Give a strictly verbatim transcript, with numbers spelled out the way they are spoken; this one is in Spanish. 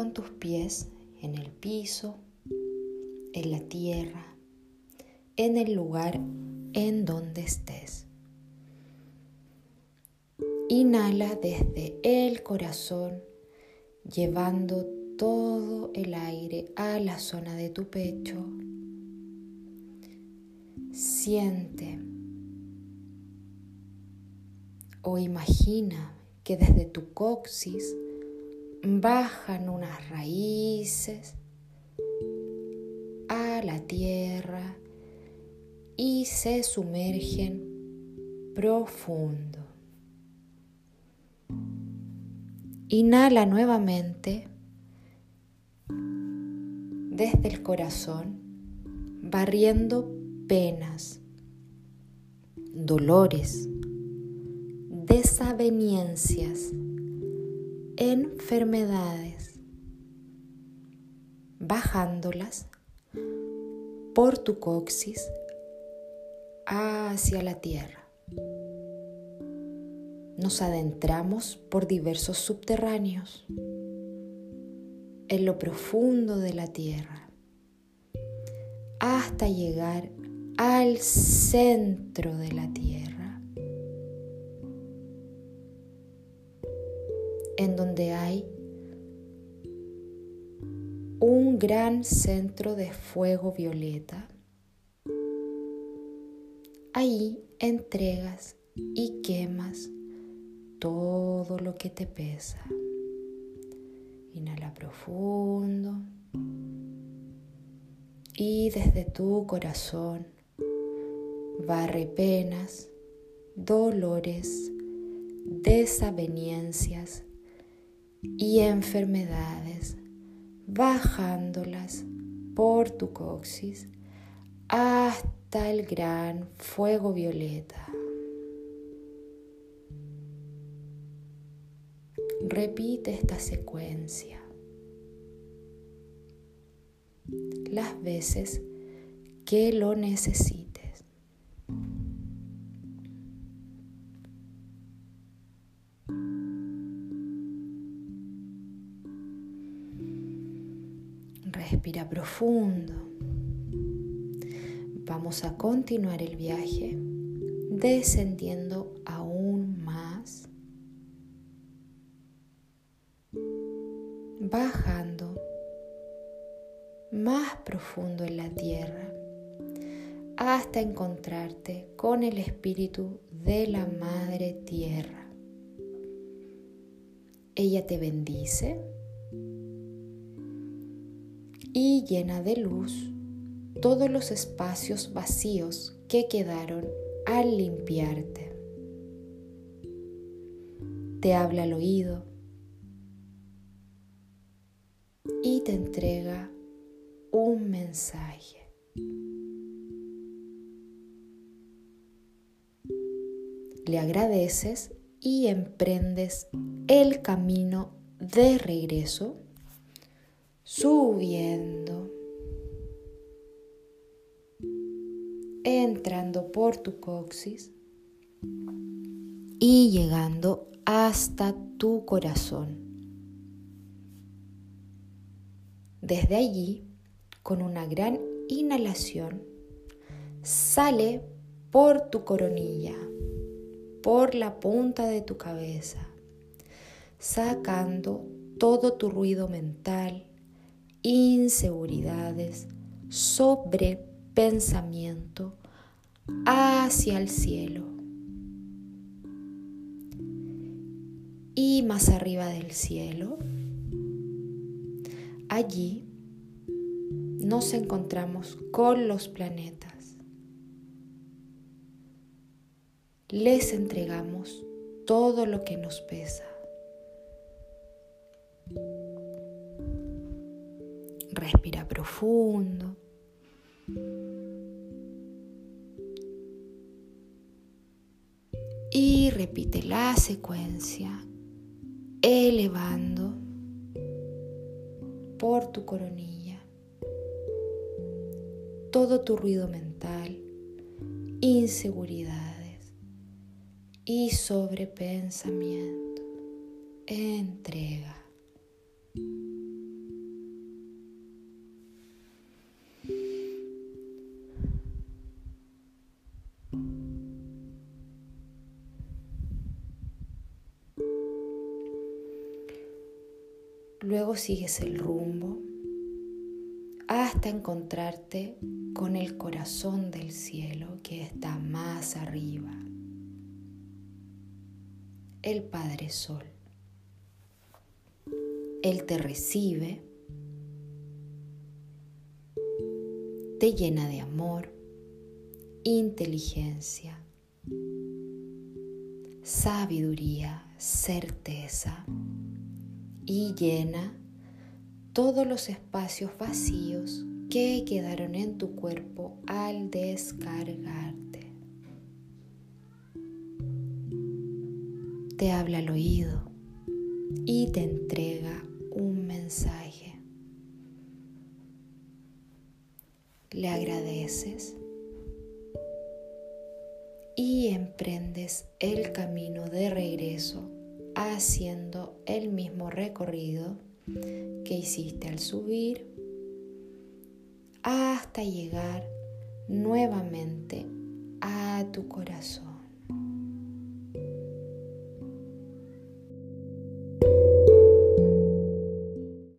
Pon tus pies en el piso, en la tierra, en el lugar en donde estés. Inhala desde el corazón, llevando todo el aire a la zona de tu pecho. Siente o imagina que desde tu coxis bajan unas raíces a la tierra y se sumergen profundo. Inhala nuevamente desde el corazón, barriendo penas, dolores, desavenencias, enfermedades, bajándolas por tu coxis hacia la tierra. Nos adentramos por diversos subterráneos, en lo profundo de la tierra, hasta llegar al centro de la tierra, en donde hay un gran centro de fuego violeta. Ahí entregas y quemas todo lo que te pesa. Inhala profundo y desde tu corazón barre penas, dolores, desavenencias y enfermedades, bajándolas por tu coxis hasta el gran fuego violeta. Repite esta secuencia las veces que lo necesites. Respira profundo. Vamos a continuar el viaje descendiendo aún más, bajando más profundo en la tierra hasta encontrarte con el espíritu de la Madre Tierra. Ella te bendice y llena de luz todos los espacios vacíos que quedaron al limpiarte. Te habla al oído y te entrega un mensaje. Le agradeces y emprendes el camino de regreso, subiendo, entrando por tu coxis y llegando hasta tu corazón. Desde allí, con una gran inhalación, sale por tu coronilla, por la punta de tu cabeza, sacando todo tu ruido mental, inseguridades, sobrepensamiento hacia el cielo. Y más arriba del cielo, allí nos encontramos con los planetas. Les entregamos todo lo que nos pesa. Respira profundo. Y repite la secuencia, elevando por tu coronilla todo tu ruido mental, inseguridades y sobrepensamiento. Entrega. Luego sigues el rumbo hasta encontrarte con el corazón del cielo que está más arriba, el Padre Sol. Él te recibe, te llena de amor, inteligencia, sabiduría, certeza y llena todos los espacios vacíos que quedaron en tu cuerpo al descargarte. Te habla al oído y te entrega un mensaje. Le agradeces y emprendes el camino de regreso haciendo el mismo recorrido que hiciste al subir hasta llegar nuevamente a tu corazón.